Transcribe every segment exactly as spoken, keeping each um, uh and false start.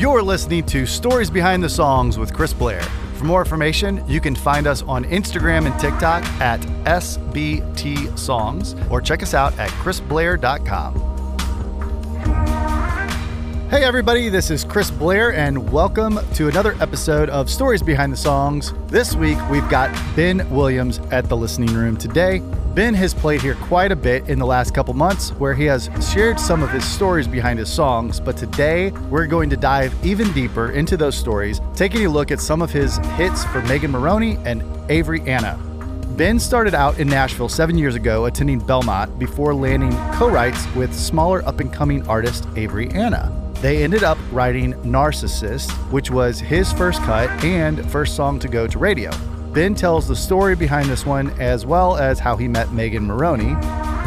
You're listening to Stories Behind the Songs with Chris Blair. For more information, you can find us on Instagram and TikTok at S B T Songs, or check us out at chrisblair dot com. Hey everybody, this is Chris Blair, and welcome to another episode of Stories Behind the Songs. This week, we've got Ben Williams at The Listening Room today. Ben has played here quite a bit in the last couple months, where he has shared some of his stories behind his songs, but today we're going to dive even deeper into those stories, taking a look at some of his hits for Megan Moroney and Avery Anna. Ben started out in Nashville seven years ago attending Belmont before landing co-writes with smaller up-and-coming artist Avery Anna. They ended up writing Narcissist, which was his first cut and first song to go to radio. Ben tells the story behind this one, as well as how he met Megan Moroney.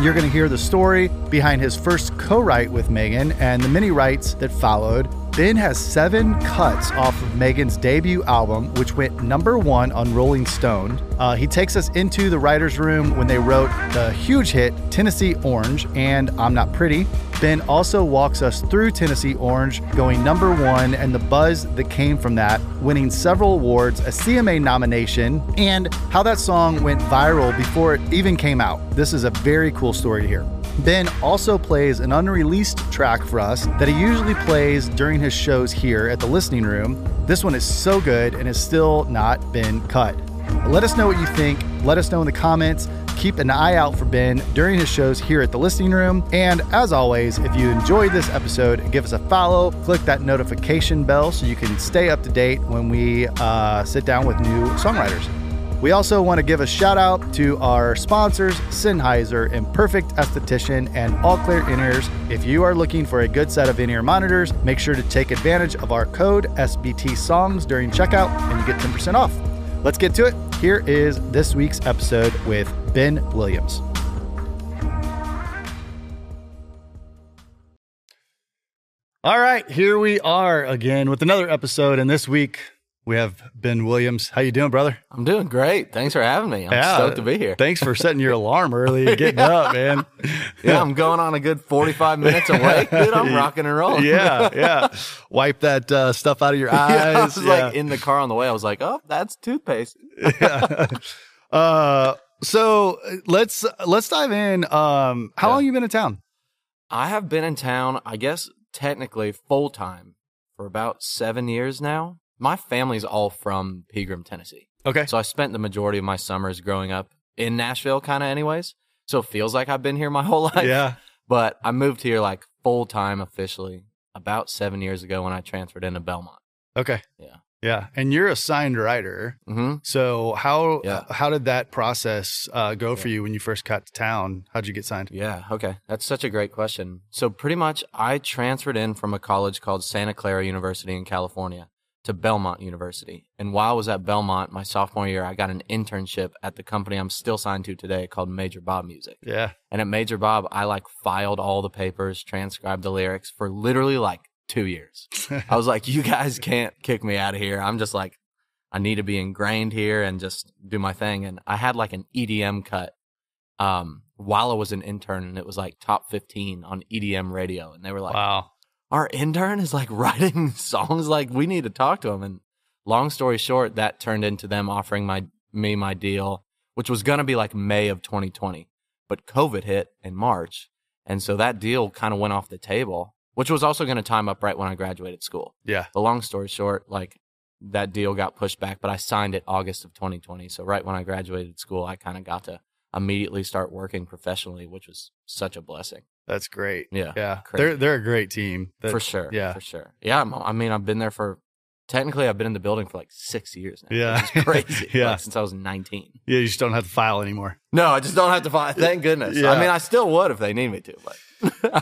You're going to hear the story behind his first co-write with Megan and the many writes that followed. Ben has seven cuts off of Megan's debut album, which went number one on Rolling Stone. Uh, he takes us into the writer's room when they wrote the huge hit Tennessee Orange and I'm Not Pretty. Ben also walks us through Tennessee Orange going number one and the buzz that came from that, winning several awards, a C M A nomination, and how that song went viral before it even came out. This is a very cool story to hear. Ben also plays an unreleased track for us that he usually plays during his shows here at The Listening Room. This one is so good and has still not been cut. Let us know what you think. Let us know in the comments. Keep an eye out for Ben during his shows here at The Listening Room. And as always, if you enjoyed this episode, give us a follow. Click that notification bell so you can stay up to date when we uh, sit down with new songwriters. We also want to give a shout out to our sponsors, Sennheiser, Imperfect Esthetician, and All Clear In-Ears. If you are looking for a good set of in-ear monitors, make sure to take advantage of our code S B T Songs during checkout and you get ten percent off. Let's get to it. Here is this week's episode with Ben Williams. All right, here we are again with another episode, and this week we have Ben Williams. How you doing, brother? I'm doing great. Thanks for having me. I'm yeah, stoked to be here. Thanks for setting your alarm early and getting yeah. up, man. Yeah, I'm going on a good forty-five minutes away. Dude, I'm rocking and rolling. Yeah, yeah. Wipe that uh, stuff out of your eyes. Yeah, I was yeah. like in the car on the way. I was like, oh, that's toothpaste. yeah. Uh, so let's let's dive in. Um, how yeah. long have you been in town? I have been in town, I guess, technically full-time for about seven years now. My family's all from Pegram, Tennessee. Okay. So I spent the majority of my summers growing up in Nashville, kind of anyways. So it feels like I've been here my whole life. Yeah. But I moved here like full-time officially about seven years ago when I transferred into Belmont. Okay. Yeah. Yeah. And you're a signed writer. Mm-hmm. So how yeah. how did that process uh, go yeah. for you when you first got to town? How'd you get signed? Yeah. Okay. That's such a great question. So pretty much I transferred in from a college called Santa Clara University in California to Belmont University. And while I was at Belmont, my sophomore year, I got an internship at the company I'm still signed to today called Major Bob Music. Yeah. And at Major Bob, I like filed all the papers, transcribed the lyrics for literally like two years. I was like, you guys can't kick me out of here. I'm just like, I need to be ingrained here and just do my thing. And I had like an E D M cut um, while I was an intern, and it was like top fifteen on E D M radio. And they were like, wow. Our intern is like writing songs, like we need to talk to him. And long story short, that turned into them offering my me my deal, which was going to be like May of twenty twenty. But COVID hit in March. And so that deal kind of went off the table, which was also going to time up right when I graduated school. Yeah. But long story short, like that deal got pushed back, but I signed it August of twenty twenty. So right when I graduated school, I kind of got to immediately start working professionally, which was such a blessing. That's great. Yeah. Yeah. Crazy. They're they're a great team. That's, for sure. Yeah. For sure. Yeah. I'm, I mean, I've been there for, technically, I've been in the building for like six years now. Yeah. It's crazy. yeah. Like, since I was nineteen. Yeah. You just don't have to file anymore. No, I just don't have to file. Thank goodness. Yeah. I mean, I still would if they need me to, but.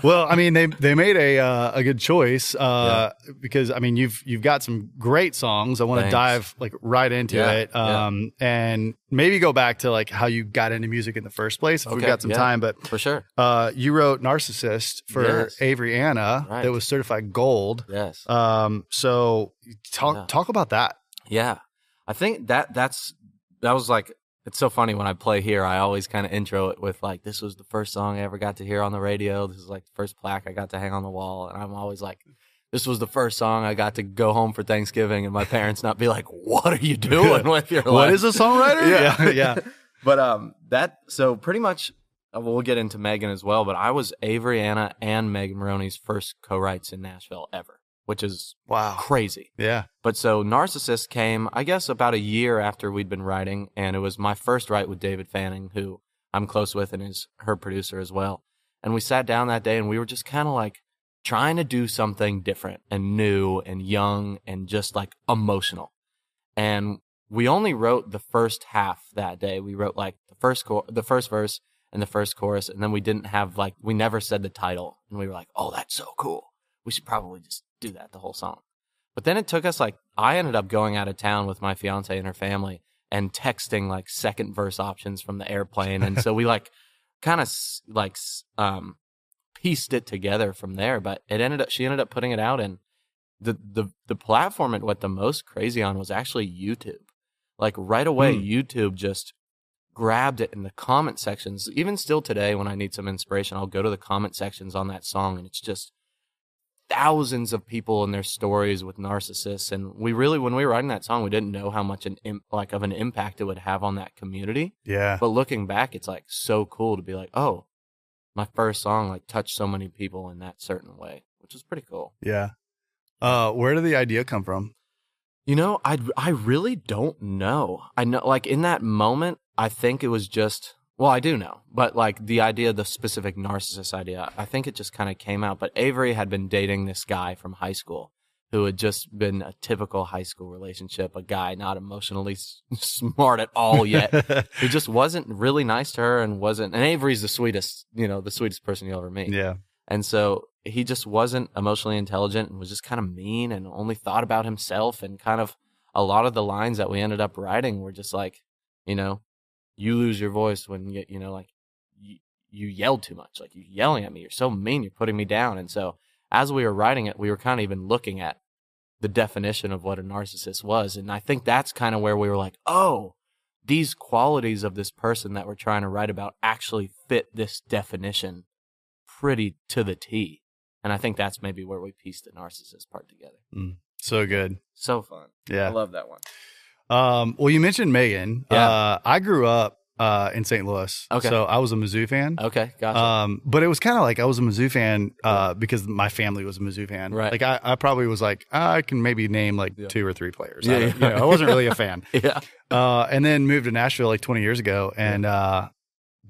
Well, I mean, they, they made a, uh, a good choice, uh, yeah. because I mean, you've, you've got some great songs. I want to dive like right into yeah. it. Um, yeah. and maybe go back to like how you got into music in the first place. If okay. we've got some yeah. time, but for sure. Uh, you wrote Narcissist for yes. Avery Anna right. that was certified gold. Yes. Um, so talk, yeah. talk about that. Yeah. I think that that's, that was like, it's so funny when I play here, I always kind of intro it with like, this was the first song I ever got to hear on the radio. This is like the first plaque I got to hang on the wall. And I'm always like this was the first song I got to go home for Thanksgiving and my parents not be like, what are you doing with your life? What is a songwriter? yeah, yeah. But um, that, so pretty much, we'll get into Megan as well, but I was Avery Anna and Megan Moroney's first co-writes in Nashville ever, which is wow, crazy. Yeah. But so Narcissist came, I guess, about a year after we'd been writing, and it was my first write with David Fanning, who I'm close with and is her producer as well. And we sat down that day, and we were just kind of like trying to do something different and new and young and just like emotional. And we only wrote the first half that day. We wrote like the first cor- the first verse and the first chorus, and then we didn't have like, we never said the title. And we were like, oh, that's so cool. We should probably just do that the whole song. But then it took us like, I ended up going out of town with my fiance and her family and texting like second verse options from the airplane. And so we like kind of like um, pieced it together from there, but it ended up, she ended up putting it out, and the the the platform it went the most crazy on was actually YouTube. Like right away, mm. YouTube just grabbed it in the comment sections. Even still today, when I need some inspiration, I'll go to the comment sections on that song, and it's just thousands of people and their stories with Narcissists. And we really, when we were writing that song, we didn't know how much an imp, like of an impact it would have on that community. Yeah. But looking back, it's like so cool to be like, oh, my first song like touched so many people in that certain way, which is pretty cool. Yeah. Uh, where did the idea come from? You know, I I really don't know. I know, like in that moment, I think it was just, well, I do know, but like the idea, the specific Narcissist idea, I think it just kind of came out. But Avery had been dating this guy from high school who had just been a typical high school relationship, a guy not emotionally s- smart at all yet, who just wasn't really nice to her and wasn't, and Avery's the sweetest, you know, the sweetest person you'll ever meet. Yeah. And so he just wasn't emotionally intelligent and was just kind of mean and only thought about himself, and kind of a lot of the lines that we ended up writing were just like, you know, you lose your voice when you, you know, like you, you yell too much, like you're yelling at me. You're so mean. You're putting me down. And so as we were writing it, we were kind of even looking at the definition of what a narcissist was. And I think that's kind of where we were like, oh, these qualities of this person that we're trying to write about actually fit this definition pretty to the T. And I think that's maybe where we pieced the narcissist part together. Mm, so good. So fun. Yeah. I love that one. Um, well, you mentioned Megan. Yeah. Uh, I grew up uh, in Saint Louis, okay. So I was a Mizzou fan. Okay, gotcha. Um, but it was kind of like I was a Mizzou fan uh, because my family was a Mizzou fan. Right. Like I, I probably was like, I can maybe name like yeah. two or three players. Yeah, I, you know, I wasn't really a fan. yeah. Uh, and then moved to Nashville like twenty years ago and yeah. uh,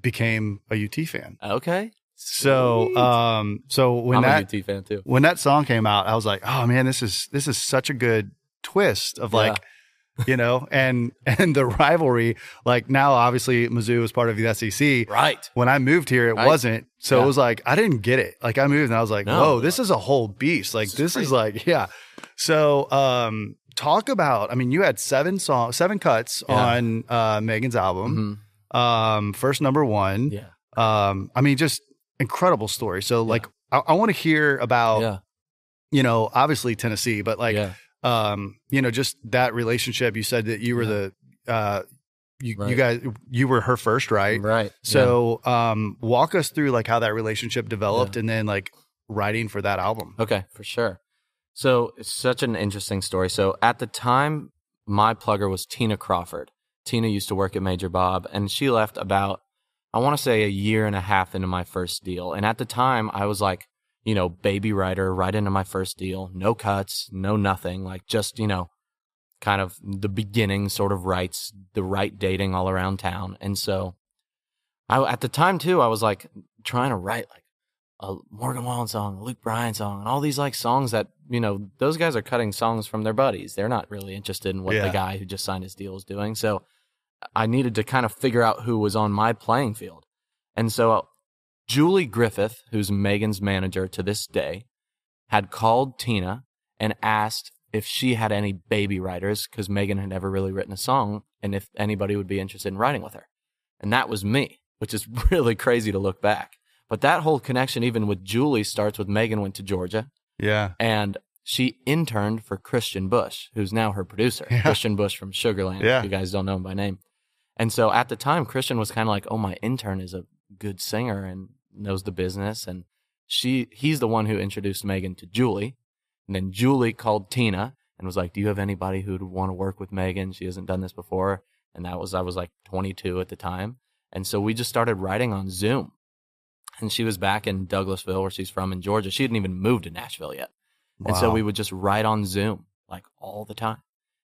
became a U T fan. Okay. So, um, so when I'm that a U T fan too. When that song came out, I was like, oh man, this is this is such a good twist of like. Yeah. You know, and and the rivalry, like now, obviously, Mizzou was part of the S E C. Right. When I moved here, it right. wasn't. So yeah. it was like, I didn't get it. Like I moved and I was like, no, whoa, no. this is a whole beast. Like this, this is, is like, yeah. So um, talk about, I mean, you had seven songs, seven cuts yeah. on uh, Megan's album. Mm-hmm. Um, first number one. Yeah. Um, I mean, just incredible story. So like, yeah. I, I want to hear about, yeah. you know, obviously Tennessee, but like. Yeah. Um, you know, just that relationship. You said that you were yeah. the, uh, you, right. you guys, you were her first, right? Right. So, yeah. um, walk us through like how that relationship developed yeah. and then like writing for that album. Okay, for sure. So it's such an interesting story. So at the time, my plugger was Tina Crawford. Tina used to work at Major Bob, and she left about, I want to say a year and a half into my first deal. And at the time I was like, you know, baby writer right into my first deal, no cuts, no nothing, like just, you know, kind of the beginning sort of rights, the right dating all around town. And so I, at the time too, I was like trying to write like a Morgan Wallen song, a Luke Bryan song, and all these like songs that, you know, those guys are cutting songs from their buddies. They're not really interested in what yeah. the guy who just signed his deal is doing. So I needed to kind of figure out who was on my playing field. And so Julie Griffith, who's Megan's manager to this day, had called Tina and asked if she had any baby writers because Megan had never really written a song and if anybody would be interested in writing with her. And that was me, which is really crazy to look back. But that whole connection even with Julie starts with Megan went to Georgia. Yeah. And she interned for Christian Bush, who's now her producer. Yeah. Christian Bush from Sugarland, yeah. if you guys don't know him by name. And so at the time, Christian was kind of like, oh, my intern is a good singer and knows the business, and she he's the one who introduced Megan to Julie, And then Julie called Tina and was like, do you have anybody who'd want to work with Megan? She hasn't done this before. And that was, I was like twenty-two at the time. And so we just started writing on Zoom. And she was back in Douglasville, where she's from in Georgia. She hadn't even moved to Nashville yet. Wow. And so we would just write on Zoom like all the time.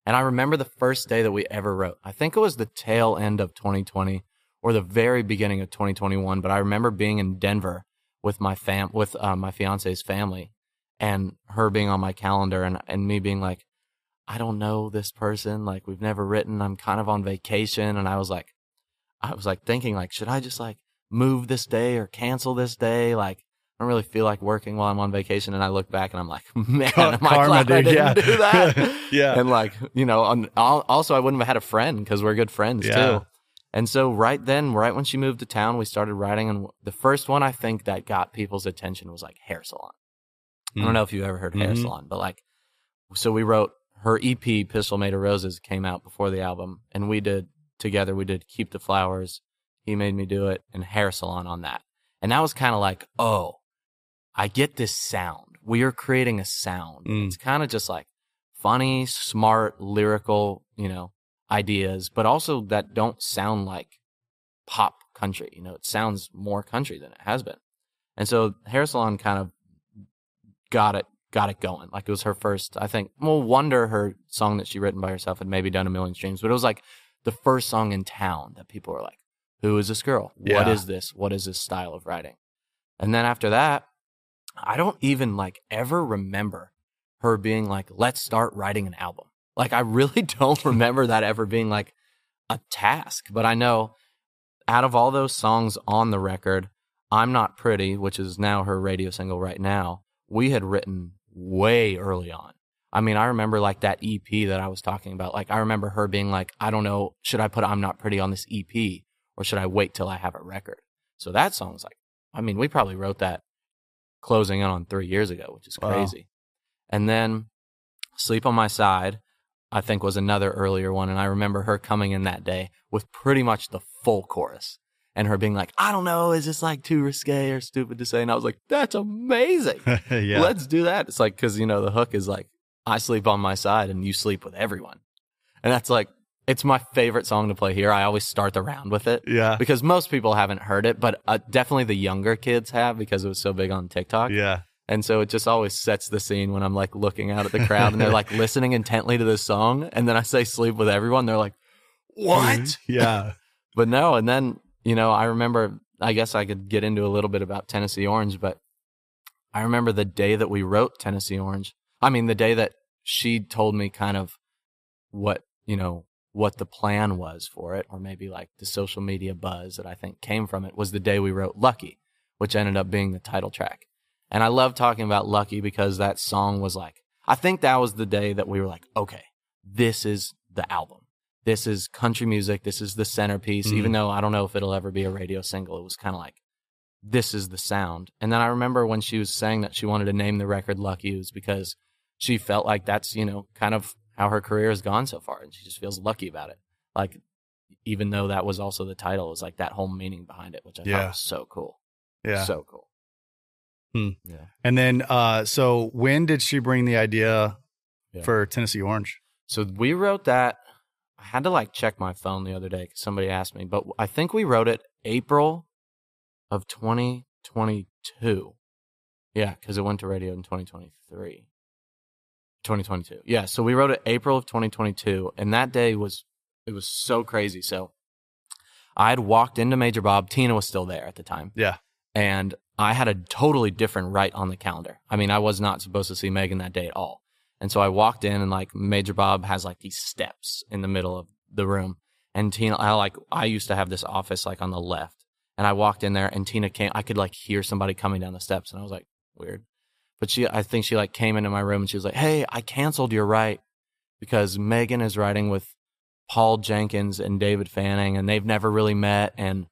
And I remember the first day that we ever wrote. I think it was the tail end of twenty twenty or the very beginning of twenty twenty-one. But I remember being in Denver with my fam, with uh, my fiance's family, and her being on my calendar, and, and me being like, I don't know this person. Like, we've never written. I'm kind of on vacation. And I was like, I was like thinking like, should I just like move this day or cancel this day? Like, I don't really feel like working while I'm on vacation. And I look back and I'm like, man, am I glad I didn't yeah. do that. yeah. And like, you know, on, also I wouldn't have had a friend because we're good friends yeah. too. And so right then, right when she moved to town, we started writing. And the first one I think that got people's attention was like Hair Salon. Mm. I don't know if you ever heard mm-hmm. Hair Salon, but like, so we wrote her E P, Pistol Made of Roses, came out before the album. And we did together, we did Keep the Flowers, He Made Me Do It, and Hair Salon on that. And that was kind of like, oh, I get this sound. We are creating a sound. Mm. It's kind of just like funny, smart, lyrical, you know, ideas, but also that don't sound like pop country. You know, it sounds more country than it has been. And so Hair Salon kind of got it, got it going. Like, it was her first, I think, well, Wonder, her song that she written by herself, had maybe done a million streams, but it was like the first song in town that people were like, who is this girl? Yeah. What is this? What is this style of writing? And then after that, I don't even like ever remember her being like, let's start writing an album. Like, I really don't remember that ever being like a task. But I know out of all those songs on the record, I'm Not Pretty, which is now her radio single right now, we had written way early on. I mean, I remember like that E P that I was talking about. Like, I remember her being like, I don't know, should I put I'm Not Pretty on this E P or should I wait till I have a record? So that song's like, I mean, we probably wrote that closing in on three years ago, which is crazy. Wow. And then Sleep on My Side, I think, was another earlier one. And I remember her coming in that day with pretty much the full chorus and her being like, I don't know, is this like too risque or stupid to say? And I was like, that's amazing. yeah. Let's do that. It's like, because, you know, the hook is like, I sleep on my side and you sleep with everyone. And that's like, it's my favorite song to play here. I always start the round with it. Yeah. Because most people haven't heard it, but uh, definitely the younger kids have because it was so big on TikTok. Yeah. And so it just always sets the scene when I'm like looking out at the crowd and they're like listening intently to this song. And then I say sleep with everyone. They're like, what? Yeah. But no. And then, you know, I remember, I guess I could get into a little bit about Tennessee Orange, but I remember the day that we wrote Tennessee Orange. I mean, the day that she told me kind of what, you know, what the plan was for it, or maybe like the social media buzz that I think came from it, was the day we wrote Lucky, which ended up being the title track. And I love talking about Lucky because that song was like, I think that was the day that we were like, okay, this is the album. This is country music. This is the centerpiece. Mm-hmm. Even though I don't know if it'll ever be a radio single, it was kind of like, this is the sound. And then I remember when she was saying that she wanted to name the record Lucky, it was because she felt like that's, you know, kind of how her career has gone so far, and she just feels lucky about it. Like, even though that was also the title, it was like that whole meaning behind it, which I yeah. thought was so cool. Yeah. So cool. Hmm. Yeah. And then, uh, so when did she bring the idea yeah. for Tennessee Orange? So we wrote that, I had to like check my phone the other day because somebody asked me, but I think we wrote it April of twenty twenty-two. Yeah, because it went to radio in twenty twenty-three. twenty twenty-two. Yeah. So we wrote it April of twenty twenty-two. And that day was, it was so crazy. So I had walked into Major Bob. Tina was still there at the time. Yeah. And I had a totally different write on the calendar. I mean, I was not supposed to see Megan that day at all. And so I walked in and like Major Bob has like these steps in the middle of the room. And Tina, I like, I used to have this office like on the left. And I walked in there and Tina came, I could like hear somebody coming down the steps. And I was like, weird. But she, I think she like came into my room and she was like, hey, I canceled your write because Megan is writing with Paul Jenkins and David Fanning and they've never really met. And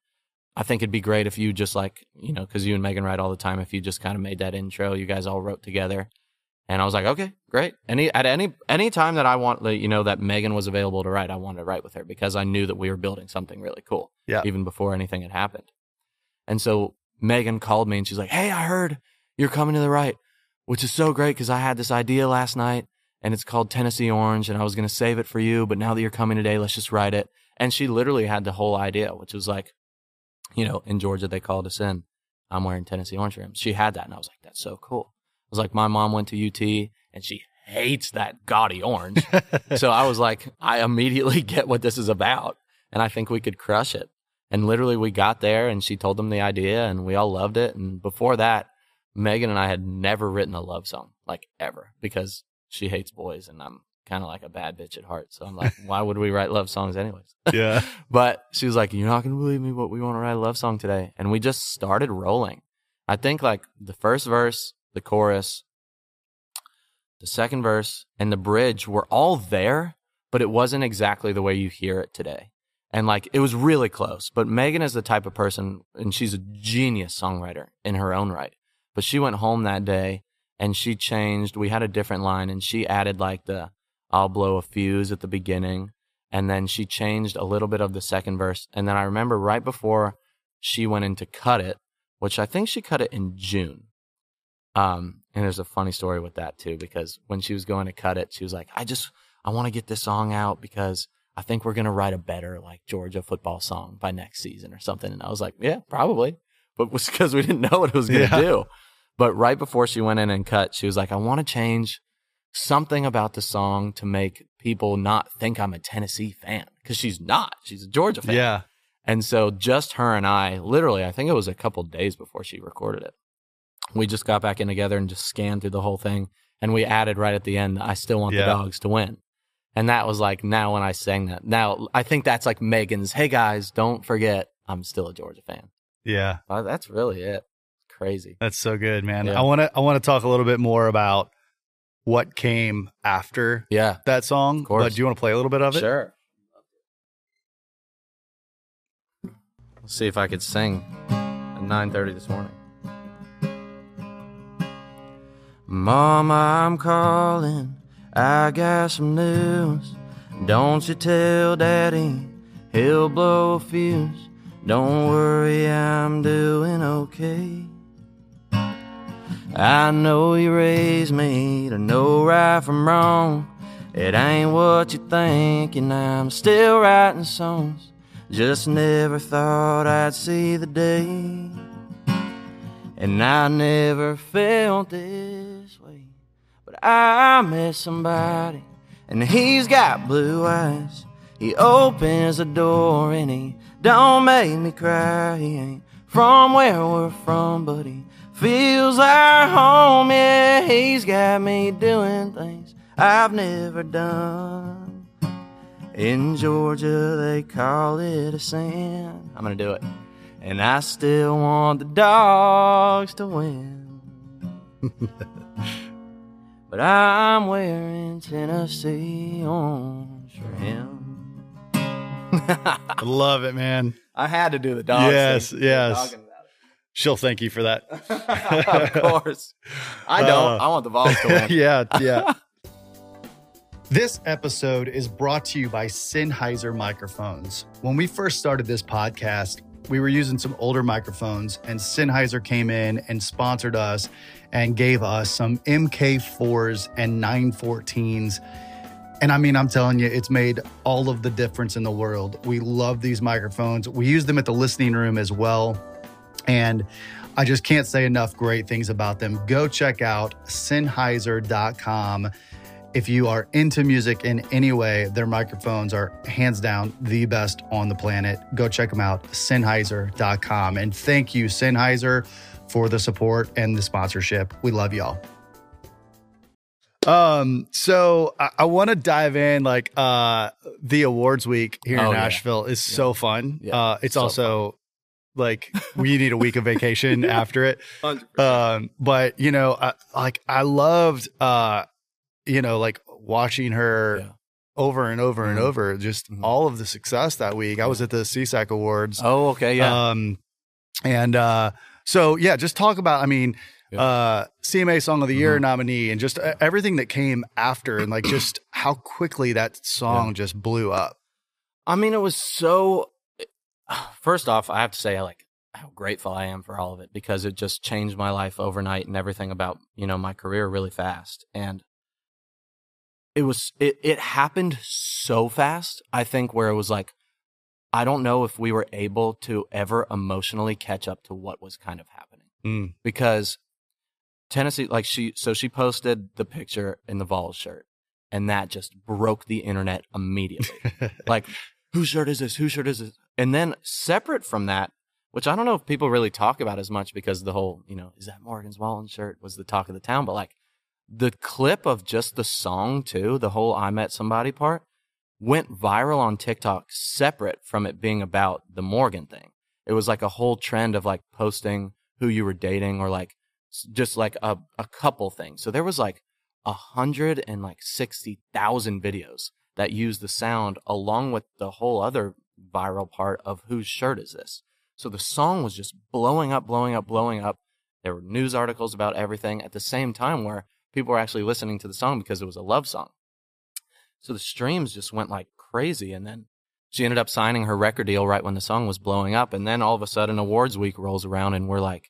I think it'd be great if you just like, you know, because you and Megan write all the time, if you just kind of made that intro, you guys all wrote together. And I was like, okay, great. Any at any any time that I want, you know, that Megan was available to write, I wanted to write with her because I knew that we were building something really cool. Yeah. Even before anything had happened. And so Megan called me and she's like, hey, I heard you're coming to the write. which is so great because I had this idea last night and it's called Tennessee Orange and I was going to save it for you, but now that you're coming today, let's just write it. And she literally had the whole idea, which was like, you know, in Georgia, they called us in. I'm wearing Tennessee Orange rims. She had that. And I was like, that's so cool. I was like, my mom went to U T and she hates that gaudy orange. So I was like, I immediately get what this is about. And I think we could crush it. And literally we got there and she told them the idea and we all loved it. And before that, Megan and I had never written a love song, like ever, because she hates boys and I'm kind of like a bad bitch at heart. So I'm like, why would we write love songs anyways? Yeah. But she was like, you're not going to believe me, but we want to write a love song today. And we just started rolling. I think like the first verse, the chorus, the second verse, and the bridge were all there, but it wasn't exactly the way you hear it today. And like, it was really close. But Megan is the type of person, and she's a genius songwriter in her own right. But she went home that day and she changed. We had a different line and she added like the, I'll blow a fuse at the beginning. And then she changed a little bit of the second verse. And then I remember right before she went in to cut it, which I think she cut it in June. Um, and there's a funny story with that too, because when she was going to cut it, she was like, I just, I want to get this song out because I think we're going to write a better like Georgia football song by next season or something. And I was like, yeah, probably. But it was because we didn't know what it was going to yeah. do. But right before she went in and cut, she was like, I want to change something about the song to make people not think I'm a Tennessee fan, because she's not. She's a Georgia fan. Yeah. And so just her and I, literally, I think it was a couple of days before she recorded it. We just got back in together and just scanned through the whole thing. And we added right at the end, I still want yeah. the dogs to win. And that was like, now when I sang that, now I think that's like Megan's, hey guys, don't forget, I'm still a Georgia fan. Yeah. Wow, that's really it. Crazy. That's so good, man. Yeah. I want to, I want to talk a little bit more about what came after yeah, that song. But do you want to play a little bit of it? Sure. Let's see if I could sing at nine thirty this morning. Mama, I'm calling. I got some news. Don't you tell Daddy. He'll blow a fuse. Don't worry, I'm doing okay. I know you raised me to know right from wrong. It ain't what you think, and I'm still writing songs. Just never thought I'd see the day, and I never felt this way. But I met somebody, and he's got blue eyes. He opens the door, and he don't make me cry. He ain't from where we're from, but he feels our home, yeah, he's got me doing things I've never done. In Georgia, they call it a sin. I'm going to do it. And I still want the dogs to win. But I'm wearing Tennessee orange rim. I love it, man. I had to do the dogs. Yes, thing. yes. She'll thank you for that. Of course. I don't. Uh, I want the balls to win. Yeah, yeah. This episode is brought to you by Sennheiser microphones. When we first started this podcast, we were using some older microphones, and Sennheiser came in and sponsored us and gave us some M K fours and nine fourteens. And I mean, I'm telling you, it's made all of the difference in the world. We love these microphones. We use them at the Listening Room as well. And I just can't say enough great things about them. Go check out Sennheiser dot com. If you are into music in any way, their microphones are hands down the best on the planet. Go check them out, Sennheiser dot com. And thank you, Sennheiser, for the support and the sponsorship. We love y'all. Um, so I, I want to dive in, like, uh, the awards week here oh, in Nashville yeah. is yeah. so fun. Yeah. Uh, it's so also... Fun. Like, we need a week of vacation after it. one hundred percent. Um, but, you know, I, like, I loved, uh, you know, like, watching her yeah. over and over mm-hmm. and over, just mm-hmm. all of the success that week. I was at the C S A C Awards. Oh, okay, yeah. Um, and uh, so, yeah, just talk about, I mean, yeah. uh, C M A Song of the mm-hmm. Year nominee and just everything that came after and, like, just how quickly that song yeah. just blew up. I mean, it was so... First off, I have to say, like, how grateful I am for all of it, because it just changed my life overnight and everything about, you know, my career really fast. And it was, it, it happened so fast, I think, where it was like, I don't know if we were able to ever emotionally catch up to what was kind of happening. Mm. Because Tennessee, like she, so she posted the picture in the Vols shirt, and that just broke the internet immediately. Like, whose shirt is this? Whose shirt is this? And then separate from that, which I don't know if people really talk about as much, because the whole, you know, is that Morgan Wallen shirt was the talk of the town. But like the clip of just the song too, the whole I Met Somebody part, went viral on TikTok separate from it being about the Morgan thing. It was like a whole trend of like posting who you were dating, or like just like a, a couple thing. So there was like a hundred and like sixty thousand videos that used the sound along with the whole other viral part of whose shirt is this. So the song was just blowing up, blowing up, blowing up. There were news articles about everything at the same time where people were actually listening to the song because it was a love song. So the streams just went like crazy. And then she ended up signing her record deal right when the song was blowing up. And then all of a sudden awards week rolls around and we're like,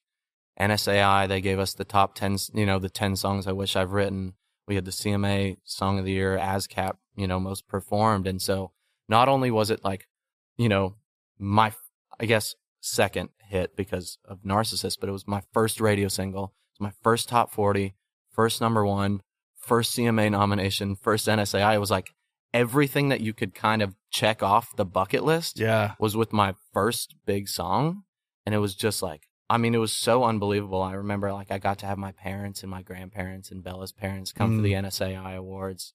N S A I, they gave us the top ten, you know, the ten songs I wish I've written. We had the C M A Song of the Year, ASCAP, you know, most performed. And so not only was it like, you know, my, I guess, second hit because of Narcissist, but it was my first radio single. It was my first top forty, first number one, first C M A nomination, first N S A I. It was like everything that you could kind of check off the bucket list yeah. was with my first big song. And it was just like, I mean, it was so unbelievable. I remember, like, I got to have my parents and my grandparents and Bella's parents come mm. for the N S A I awards.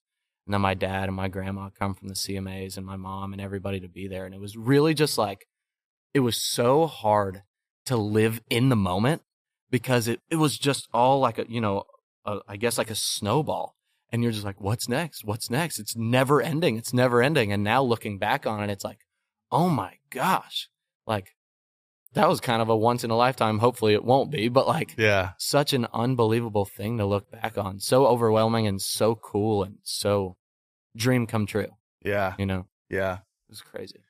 And then my dad and my grandma come from the C M As, and my mom and everybody to be there. And it was really just like, it was so hard to live in the moment because it, it was just all like a, you know, a, I guess like a snowball. And you're just like, what's next? What's next? It's never ending. It's never ending. And now looking back on it, it's like, oh my gosh, like, that was kind of a once in a lifetime. Hopefully it won't be, but like, yeah, such an unbelievable thing to look back on. So overwhelming and so cool and so dream come true. Yeah. You know? Yeah. It was crazy.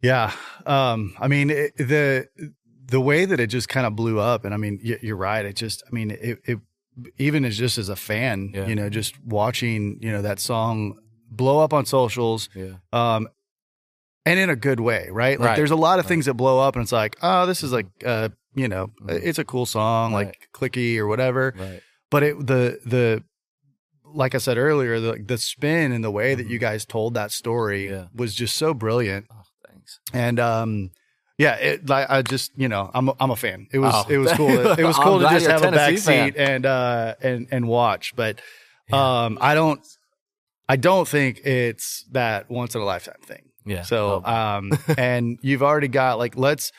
Yeah. Um, I mean, it, the, the way that it just kind of blew up, and I mean, you're right. It just, I mean, it, it even as just as a fan, yeah. you know, just watching, you know, that song blow up on socials. Yeah. Um, And in a good way, right? Like right. there's a lot of right. things that blow up and it's like, oh, this is like, uh, you know, mm. it's a cool song, right. like clicky or whatever. Right. But it, the, the, like I said earlier, the, the spin and the way mm-hmm. that you guys told that story yeah. was just so brilliant. Oh, thanks. And, um, yeah, it, like, I just, you know, I'm, I'm a fan. It was, oh, it was cool. It, it was cool to just have Tennessee a backseat and, uh, and, and watch. But, yeah. um, I don't, I don't think it's that once in a lifetime thing. Yeah. So, um, and you've already got like, let's,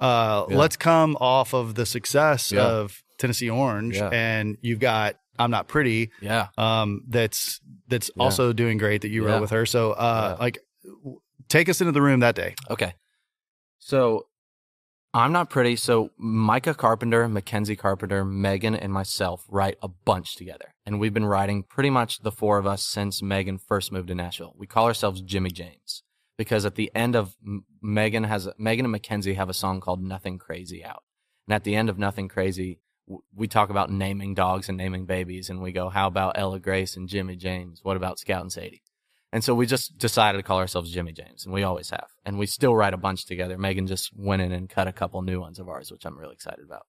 uh, yeah. let's come off of the success yeah. of Tennessee Orange yeah. and you've got, I'm Not Pretty. Yeah. Um, that's, that's yeah. also doing great that you yeah. wrote with her. So, uh, yeah. like w- take us into the room that day. Okay. So I'm Not Pretty. So Micah Carpenter, Mackenzie Carpenter, Megan and myself write a bunch together. And we've been writing pretty much the four of us since Megan first moved to Nashville. We call ourselves Jimmy James. Because at the end of Megan has Megan and Mackenzie have a song called Nothing Crazy out. And at the end of Nothing Crazy, w- we talk about naming dogs and naming babies. And we go, how about Ella Grace and Jimmy James? What about Scout and Sadie? And so we just decided to call ourselves Jimmy James. And we always have. And we still write a bunch together. Megan just went in and cut a couple new ones of ours, which I'm really excited about.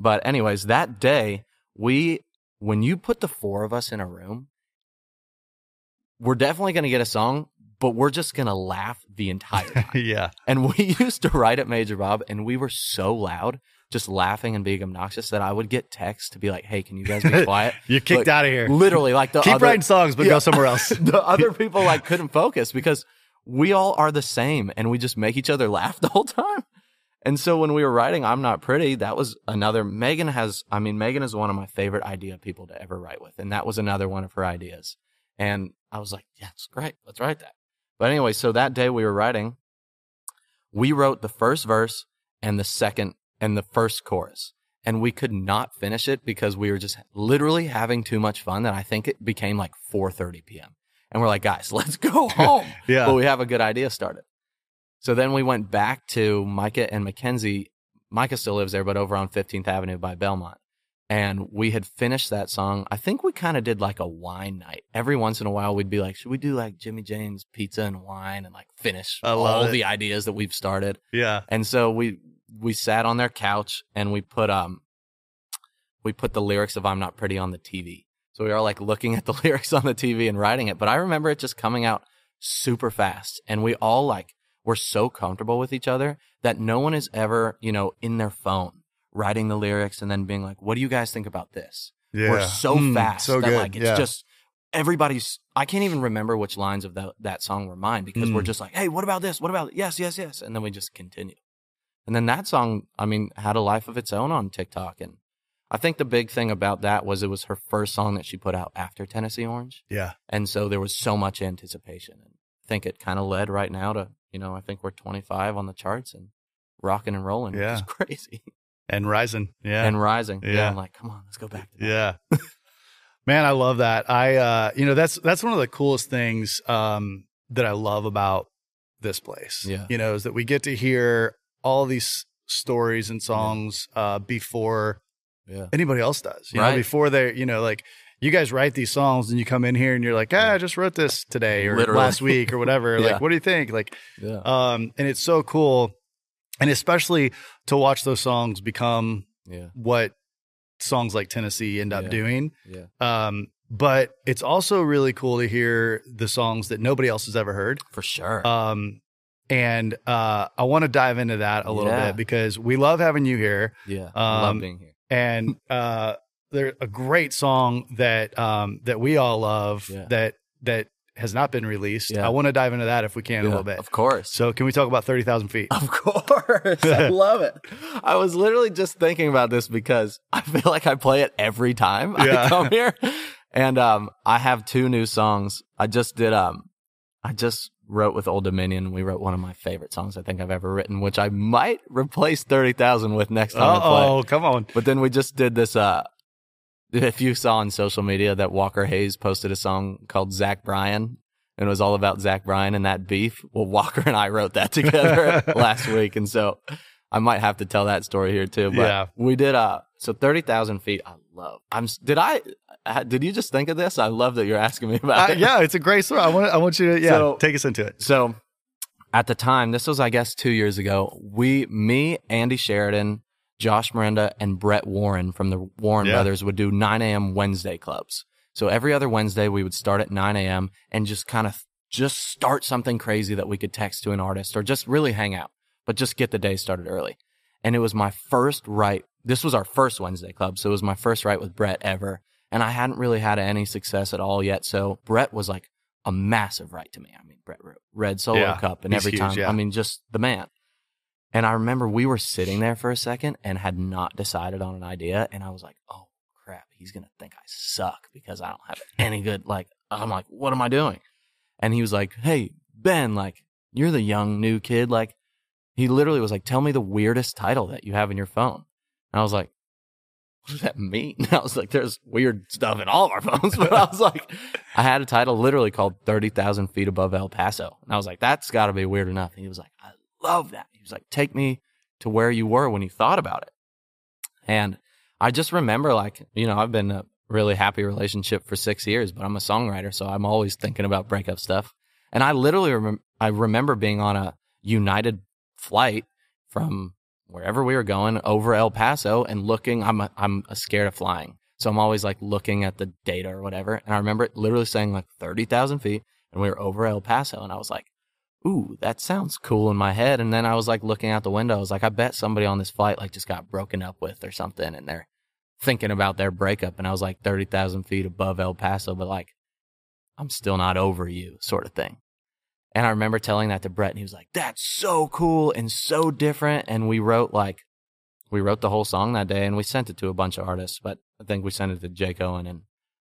But anyways, that day, we when you put the four of us in a room, we're definitely going to get a song. But we're just going to laugh the entire time. yeah. And we used to write at Major Bob, and we were so loud, just laughing and being obnoxious, that I would get texts to be like, hey, can you guys be quiet? You're kicked like, out of here. Literally. like the Keep other, writing songs, but yeah, go somewhere else. The other people like couldn't focus because we all are the same, and we just make each other laugh the whole time. And so when we were writing I'm Not Pretty, that was another. Megan has, I mean, Megan is one of my favorite idea people to ever write with, and that was another one of her ideas. And I was like, yeah, that's great. Let's write that. But anyway, so that day we were writing, we wrote the first verse and the second and the first chorus. And we could not finish it because we were just literally having too much fun that I think it became like four thirty p.m. And we're like, guys, let's go home. yeah. But we have a good idea started. So then we went back to Micah and Mackenzie. Micah still lives there, but over on fifteenth avenue by Belmont. And we had finished that song. I think we kind of did like a wine night. Every once in a while, we'd be like, should we do like Jimmy James pizza and wine and like finish all it. the ideas that we've started? Yeah. And so we we sat on their couch and we put um we put the lyrics of I'm Not Pretty on the T V. So we were like looking at the lyrics on the T V and writing it. But I remember it just coming out super fast. And we all like were so comfortable with each other that no one is ever, you know, in their phone writing the lyrics and then being like, what do you guys think about this? Yeah. We're so mm, fast. So that, good. Like, it's yeah. just everybody's, I can't even remember which lines of that, that song were mine because mm. we're just like, hey, what about this? What about, it? yes, yes, yes. And then we just continue. And then that song, I mean, had a life of its own on TikTok. And I think the big thing about that was it was her first song that she put out after Tennessee Orange. Yeah. And so there was so much anticipation. And I think it kind of led right now to, you know, I think we're twenty-five on the charts and rocking and rolling. Yeah. Which is crazy. And rising. Yeah. And rising. Yeah. yeah. I'm like, come on, let's go back to that. Yeah. Man, I love that. I, uh, you know, that's, that's one of the coolest things, um, that I love about this place, yeah. you know, is that we get to hear all these stories and songs, yeah. uh, before yeah. anybody else does, you right. know, before they, you know, like you guys write these songs and you come in here and you're like, ah, I just wrote this today or Literally. last week or whatever. yeah. Like, what do you think? Like, yeah. um, and it's so cool. And especially to watch those songs become yeah. what songs like Tennessee end up yeah. doing. Yeah. Um, but it's also really cool to hear the songs that nobody else has ever heard. For sure. Um, and uh, I want to dive into that a little yeah. bit because we love having you here. Yeah, um, love being here. And uh, there's a great song that um, that we all love yeah. that that. has not been released. Yeah. I want to dive into that if we can yeah, a little bit. Of course. So can we talk about thirty thousand feet? Of course. I love it. I was literally just thinking about this because I feel like I play it every time yeah. I come here. And um, I have two new songs. I just did, um, I just wrote with Old Dominion. We wrote one of my favorite songs I think I've ever written, which I might replace thirty thousand with next time I play. Oh, come on. But then we just did this, uh, if you saw on social media that Walker Hayes posted a song called Zach Bryan and it was all about Zach Bryan and that beef. Well, Walker and I wrote that together last week. And so I might have to tell that story here too, but yeah. we did, uh, so thirty thousand feet. I love, I'm, did I, did you just think of this? I love that you're asking me about uh, it. Yeah. It's a great story. I want I want you to yeah, so, take us into it. So at the time, this was, I guess, two years ago, we, me, Andy Sheridan, Josh Miranda, and Brett Warren from the Warren yeah. Brothers would do nine a.m. Wednesday clubs. So every other Wednesday, we would start at nine a.m. and just kind of just start something crazy that we could text to an artist or just really hang out, but just get the day started early. And it was my first write. This was our first Wednesday club. So it was my first write with Brett ever. And I hadn't really had any success at all yet. So Brett was like a massive write to me. I mean, Brett read Solo yeah, Cup and every huge, time. Yeah. I mean, just the man. And I remember we were sitting there for a second and had not decided on an idea. And I was like, oh, crap, he's going to think I suck because I don't have any good, like, I'm like, what am I doing? And he was like, hey, Ben, like, you're the young new kid. Like, he literally was like, tell me the weirdest title that you have in your phone. And I was like, what does that mean? And I was like, there's weird stuff in all of our phones. But I was like, I had a title literally called thirty thousand feet Above El Paso. And I was like, that's got to be weird enough. And he was like, I love that. He was like, take me to where you were when you thought about it. And I just remember, like, you know, I've been in a really happy relationship for six years, but I'm a songwriter, so I'm always thinking about breakup stuff. And I literally rem- I remember being on a United flight from wherever we were going over El Paso and looking, I'm a, I'm a scared of flying. So I'm always like looking at the data or whatever. And I remember it literally saying like thirty thousand feet and we were over El Paso. And I was like, ooh, that sounds cool in my head. And then I was like looking out the window. I was like, I bet somebody on this flight like just got broken up with or something. And they're thinking about their breakup. And I was like thirty thousand feet above El Paso, but like, I'm still not over you sort of thing. And I remember telling that to Brett and he was like, that's so cool and so different. And we wrote like, we wrote the whole song that day and we sent it to a bunch of artists, but I think we sent it to Jake Owen and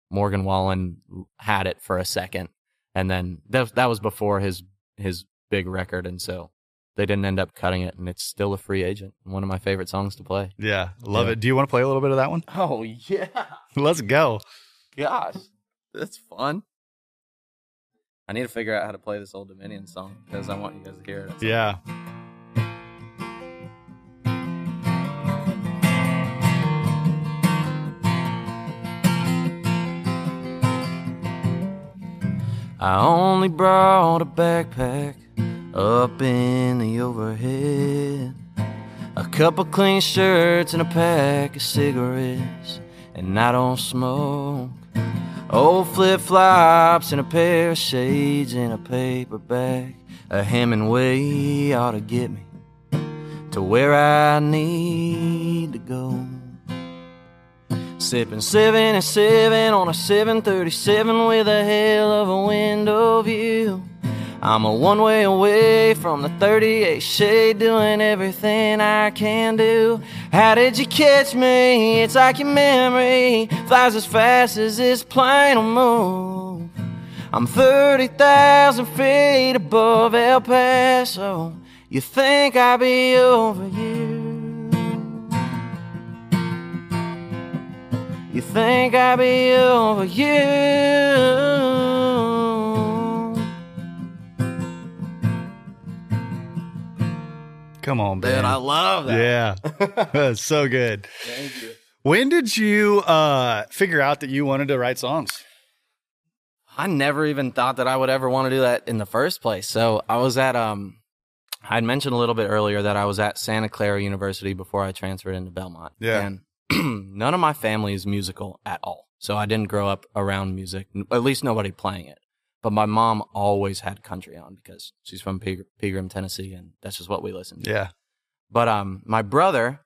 Morgan Wallen had it for a second. And then that, that was before his, his big record, and so they didn't end up cutting it, and it's still a free agent. One of my favorite songs to play. Yeah, love yeah. it. Do you want to play a little bit of that one? Oh yeah, let's go. Gosh, that's fun. I need to figure out how to play this Old Dominion song because I want you guys to hear it. Yeah. I only brought a backpack up in the overhead, a couple clean shirts and a pack of cigarettes, and I don't smoke. Old flip-flops and a pair of shades and a paper bag. A Hemingway ought to get me to where I need to go. Sipping seventy-seven on a seven thirty-seven with a hell of a window view. I'm a one-way away from the thirty-eight shade, doing everything I can do. How did you catch me? It's like your memory flies as fast as this plane will move. I'm thirty thousand feet above El Paso. You think I'd be over you? You think I'd be over you? Come on, man. Dude, I love that. Yeah. So good. Thank you. When did you uh, figure out that you wanted to write songs? I never even thought that I would ever want to do that in the first place. So I was at, um, I'd mentioned a little bit earlier that I was at Santa Clara University before I transferred into Belmont. Yeah. And none of my family is musical at all. So I didn't grow up around music, at least nobody playing it. But my mom always had country on because she's from Peg- Pegram, Tennessee, and that's just what we listened to. Yeah. But um, my brother,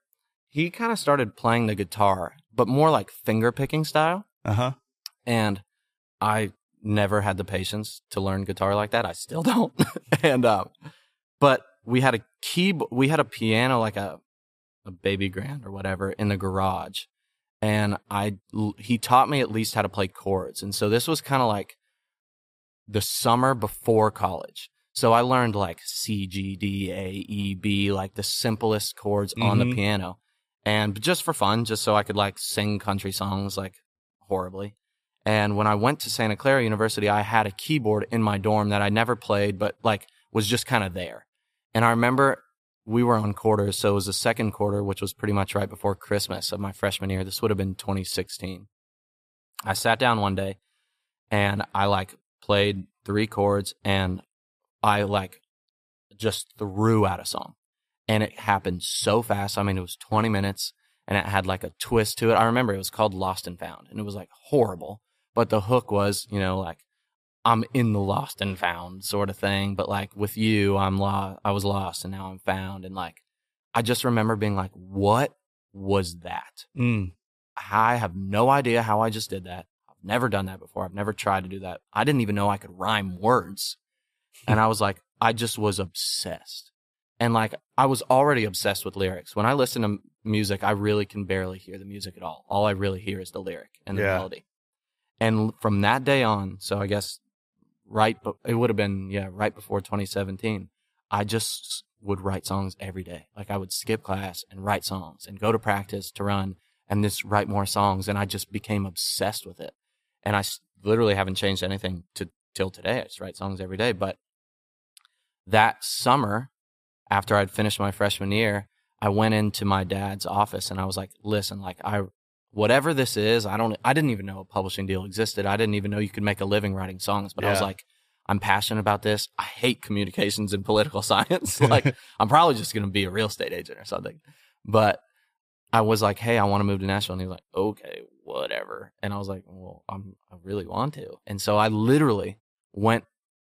he kind of started playing the guitar, but more like finger-picking style. Uh-huh. And I never had the patience to learn guitar like that. I still don't. and um, But we had a keyboard, we had a piano, like a, a baby grand or whatever, in the garage. And I he taught me at least how to play chords. And so this was kind of like the summer before college. So I learned like C, G, D, A, E, B, like the simplest chords mm-hmm. on the piano. And just for fun, just so I could like sing country songs like horribly. And when I went to Santa Clara University, I had a keyboard in my dorm that I never played, but like was just kind of there. And I remember we were on quarters. So it was the second quarter, which was pretty much right before Christmas of my freshman year. This would have been twenty sixteen. I sat down one day and I like played three chords, and I like just threw out a song, and it happened so fast. I mean, it was twenty minutes, and it had like a twist to it. I remember it was called Lost and Found, and it was like horrible, but the hook was, you know, like I'm in the lost and found sort of thing, but like with you, I'm lost, I was lost, and now I'm found, and like I just remember being like, what was that? Mm. I have no idea how I just did that. Never done that before. I've never tried to do that. I didn't even know I could rhyme words. And I was like, I just was obsessed. And like, I was already obsessed with lyrics. When I listen to music, I really can barely hear the music at all. All I really hear is the lyric and the yeah. melody. And from that day on, so I guess right, but it would have been, yeah, right before twenty seventeen, I just would write songs every day. Like I would skip class and write songs and go to practice to run and just write more songs. And I just became obsessed with it. And I literally haven't changed anything to till today. I just write songs every day. But that summer, after I'd finished my freshman year, I went into my dad's office and I was like, listen, like I, whatever this is, I don't, I didn't even know a publishing deal existed. I didn't even know you could make a living writing songs. But yeah. I was like, I'm passionate about this. I hate communications and political science. Like I'm probably just going to be a real estate agent or something. But I was like, hey, I want to move to Nashville. And he was like, okay, whatever. And I was like, well, I'm, I really want to. And so I literally went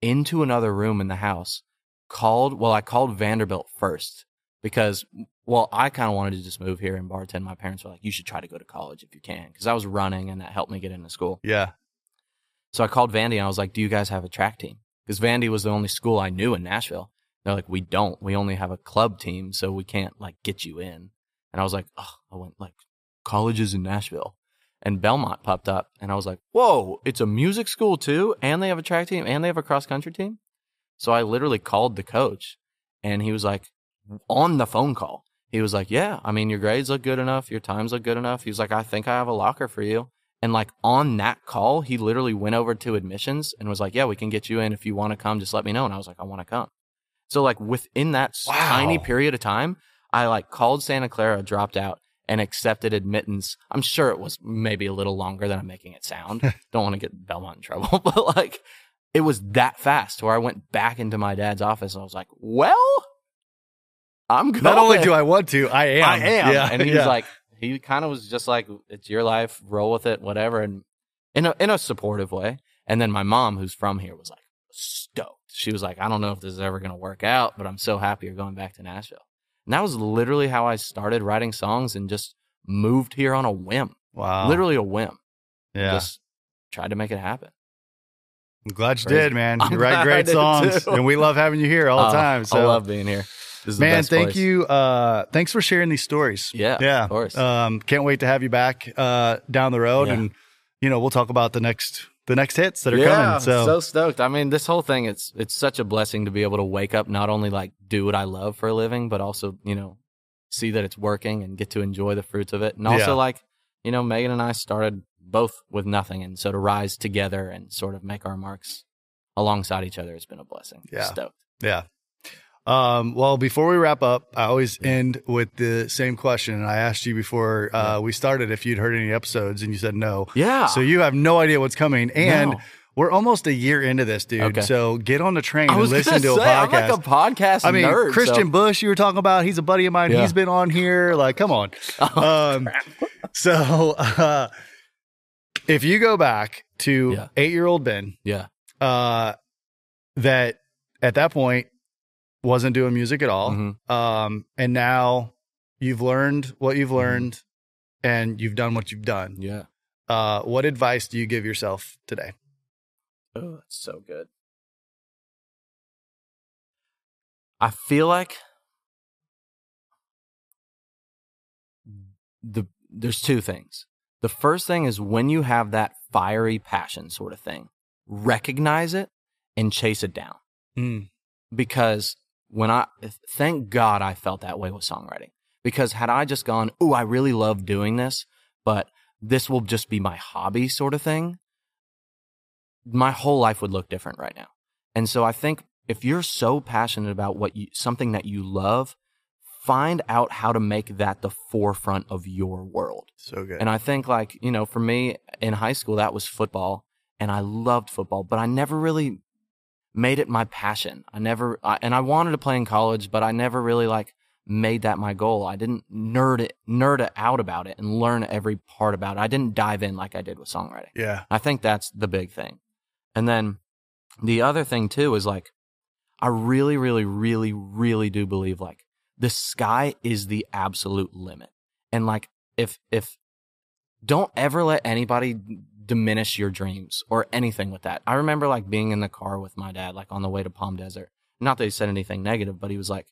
into another room in the house, called, well, I called Vanderbilt first because, well, I kind of wanted to just move here and bartend. My parents were like, you should try to go to college if you can, because I was running and that helped me get into school. Yeah. So I called Vandy and I was like, do you guys have a track team? Because Vandy was the only school I knew in Nashville. They're like, we don't. We only have a club team, so we can't like get you in. And I was like, oh, I went like colleges in Nashville, and Belmont popped up, and I was like, whoa, it's a music school too, and they have a track team, and they have a cross country team. So I literally called the coach, and he was like, on the phone call, he was like, yeah, I mean, your grades look good enough, your times look good enough. He was like, I think I have a locker for you. And like on that call, he literally went over to admissions and was like, yeah, we can get you in if you want to come, just let me know. And I was like, I want to come. So like within that wow. tiny period of time, I like called Santa Clara, dropped out, and accepted admittance. I'm sure it was maybe a little longer than I'm making it sound. Don't want to get Belmont in trouble, but like It was that fast where I went back into my dad's office and I was like, well, I'm going. Not only do I want to, I am. I am. Yeah. And he yeah. was like, he kind of was just like, it's your life, roll with it, whatever. And in a, in a supportive way. And then my mom, who's from here, was like stoked. She was like, I don't know if this is ever going to work out, but I'm so happy you're going back to Nashville. And that was literally how I started writing songs and just moved here on a whim. Wow. Literally a whim. Yeah. Just tried to make it happen. I'm glad you Crazy. did, man. You I'm write great songs, and we love having you here all uh, the time. So. I love being here. This is man, the best thank place. you. Uh, thanks for sharing these stories. Yeah, yeah, of course. Um, can't wait to have you back uh, down the road, yeah. and you know we'll talk about the next the next hits that are yeah, coming. So. so stoked. I mean, this whole thing it's it's such a blessing to be able to wake up, not only like do what I love for a living, but also you know see that it's working and get to enjoy the fruits of it, and also yeah. like you know Megan and I started both with nothing, and so to rise together and sort of make our marks alongside each other has been a blessing. Yeah. Stoked. Yeah. Um, well, before we wrap up, I always end with the same question. And I asked you before uh, we started if you'd heard any episodes, and you said no. Yeah. So you have no idea what's coming. And no. we're almost a year into this, dude. Okay. So get on the train and listen to say, a podcast. I'm like a podcast I mean, nerd, Christian so. Bush, you were talking about, he's a buddy of mine. Yeah. He's been on here. Like, come on. Oh, um, so... Uh, If you go back to yeah. eight-year-old Ben, yeah, uh, that at that point wasn't doing music at all, mm-hmm. um, and now you've learned what you've learned, mm-hmm. and you've done what you've done. Yeah. Uh, what advice do you give yourself today? Oh, that's so good. I feel like the there's two things. The first thing is when you have that fiery passion sort of thing, recognize it and chase it down. Mm. Because when I, thank God I felt that way with songwriting. Because had I just gone, ooh, I really love doing this, but this will just be my hobby sort of thing, my whole life would look different right now. And so I think if you're so passionate about what you, something that you love, find out how to make that the forefront of your world. So good. And I think like, you know, for me in high school, that was football, and I loved football, but I never really made it my passion. I never, I, and I wanted to play in college, but I never really like made that my goal. I didn't nerd it, nerd it out about it and learn every part about it. I didn't dive in like I did with songwriting. Yeah. I think that's the big thing. And then the other thing too is like, I really, really, really, really do believe like, the sky is the absolute limit. And like, if, if don't ever let anybody diminish your dreams or anything with that. I remember like being in the car with my dad, like on the way to Palm Desert, not that he said anything negative, but he was like,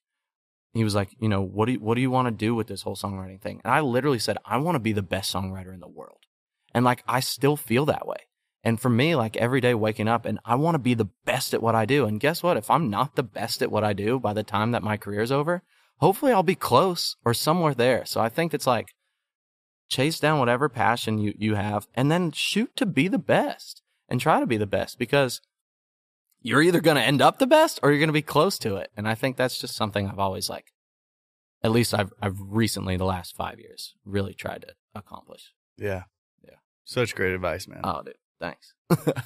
he was like, you know, what do you, what do you want to do with this whole songwriting thing? And I literally said, I want to be the best songwriter in the world. And like, I still feel that way. And for me, like every day waking up and I want to be the best at what I do. And guess what? If I'm not the best at what I do by the time that my career's over, hopefully I'll be close or somewhere there. So I think it's like chase down whatever passion you, you have and then shoot to be the best and try to be the best, because you're either going to end up the best or you're going to be close to it. And I think that's just something I've always like, at least I've, I've recently the last five years really tried to accomplish. Yeah. Yeah. Such great advice, man. Oh, dude. Thanks.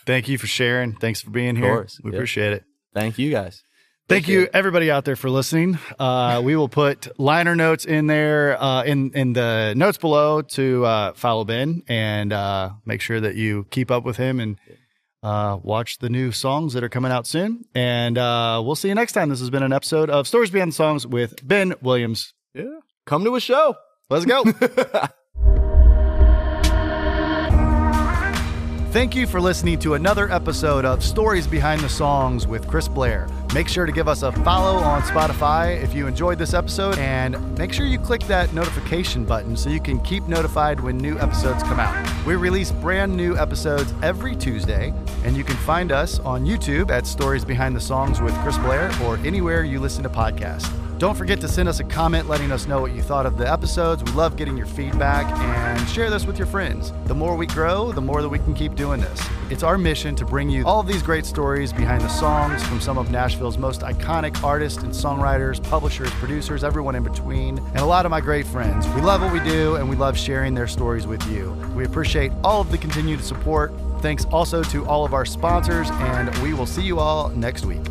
Thank you for sharing. Thanks for being here. Of course. We yeah. appreciate it. Thank you guys. Thank you, everybody out there, for listening. Uh, we will put liner notes in there uh, in, in the notes below to uh, follow Ben and uh, make sure that you keep up with him and uh, watch the new songs that are coming out soon. And uh, we'll see you next time. This has been an episode of Stories Behind the Songs with Ben Williams. Yeah. Come to a show. Let's go. Thank you for listening to another episode of Stories Behind the Songs with Chris Blair. Make sure to give us a follow on Spotify if you enjoyed this episode, and make sure you click that notification button so you can keep notified when new episodes come out. We release brand new episodes every Tuesday, and you can find us on YouTube at Stories Behind the Songs with Chris Blair or anywhere you listen to podcasts. Don't forget to send us a comment letting us know what you thought of the episodes. We love getting your feedback, and share this with your friends. The more we grow, the more that we can keep doing this. It's our mission to bring you all of these great stories behind the songs from some of Nashville's most iconic artists and songwriters, publishers, producers, everyone in between, and a lot of my great friends. We love what we do, and we love sharing their stories with you. We appreciate all of the continued support. Thanks also to all of our sponsors, and we will see you all next week.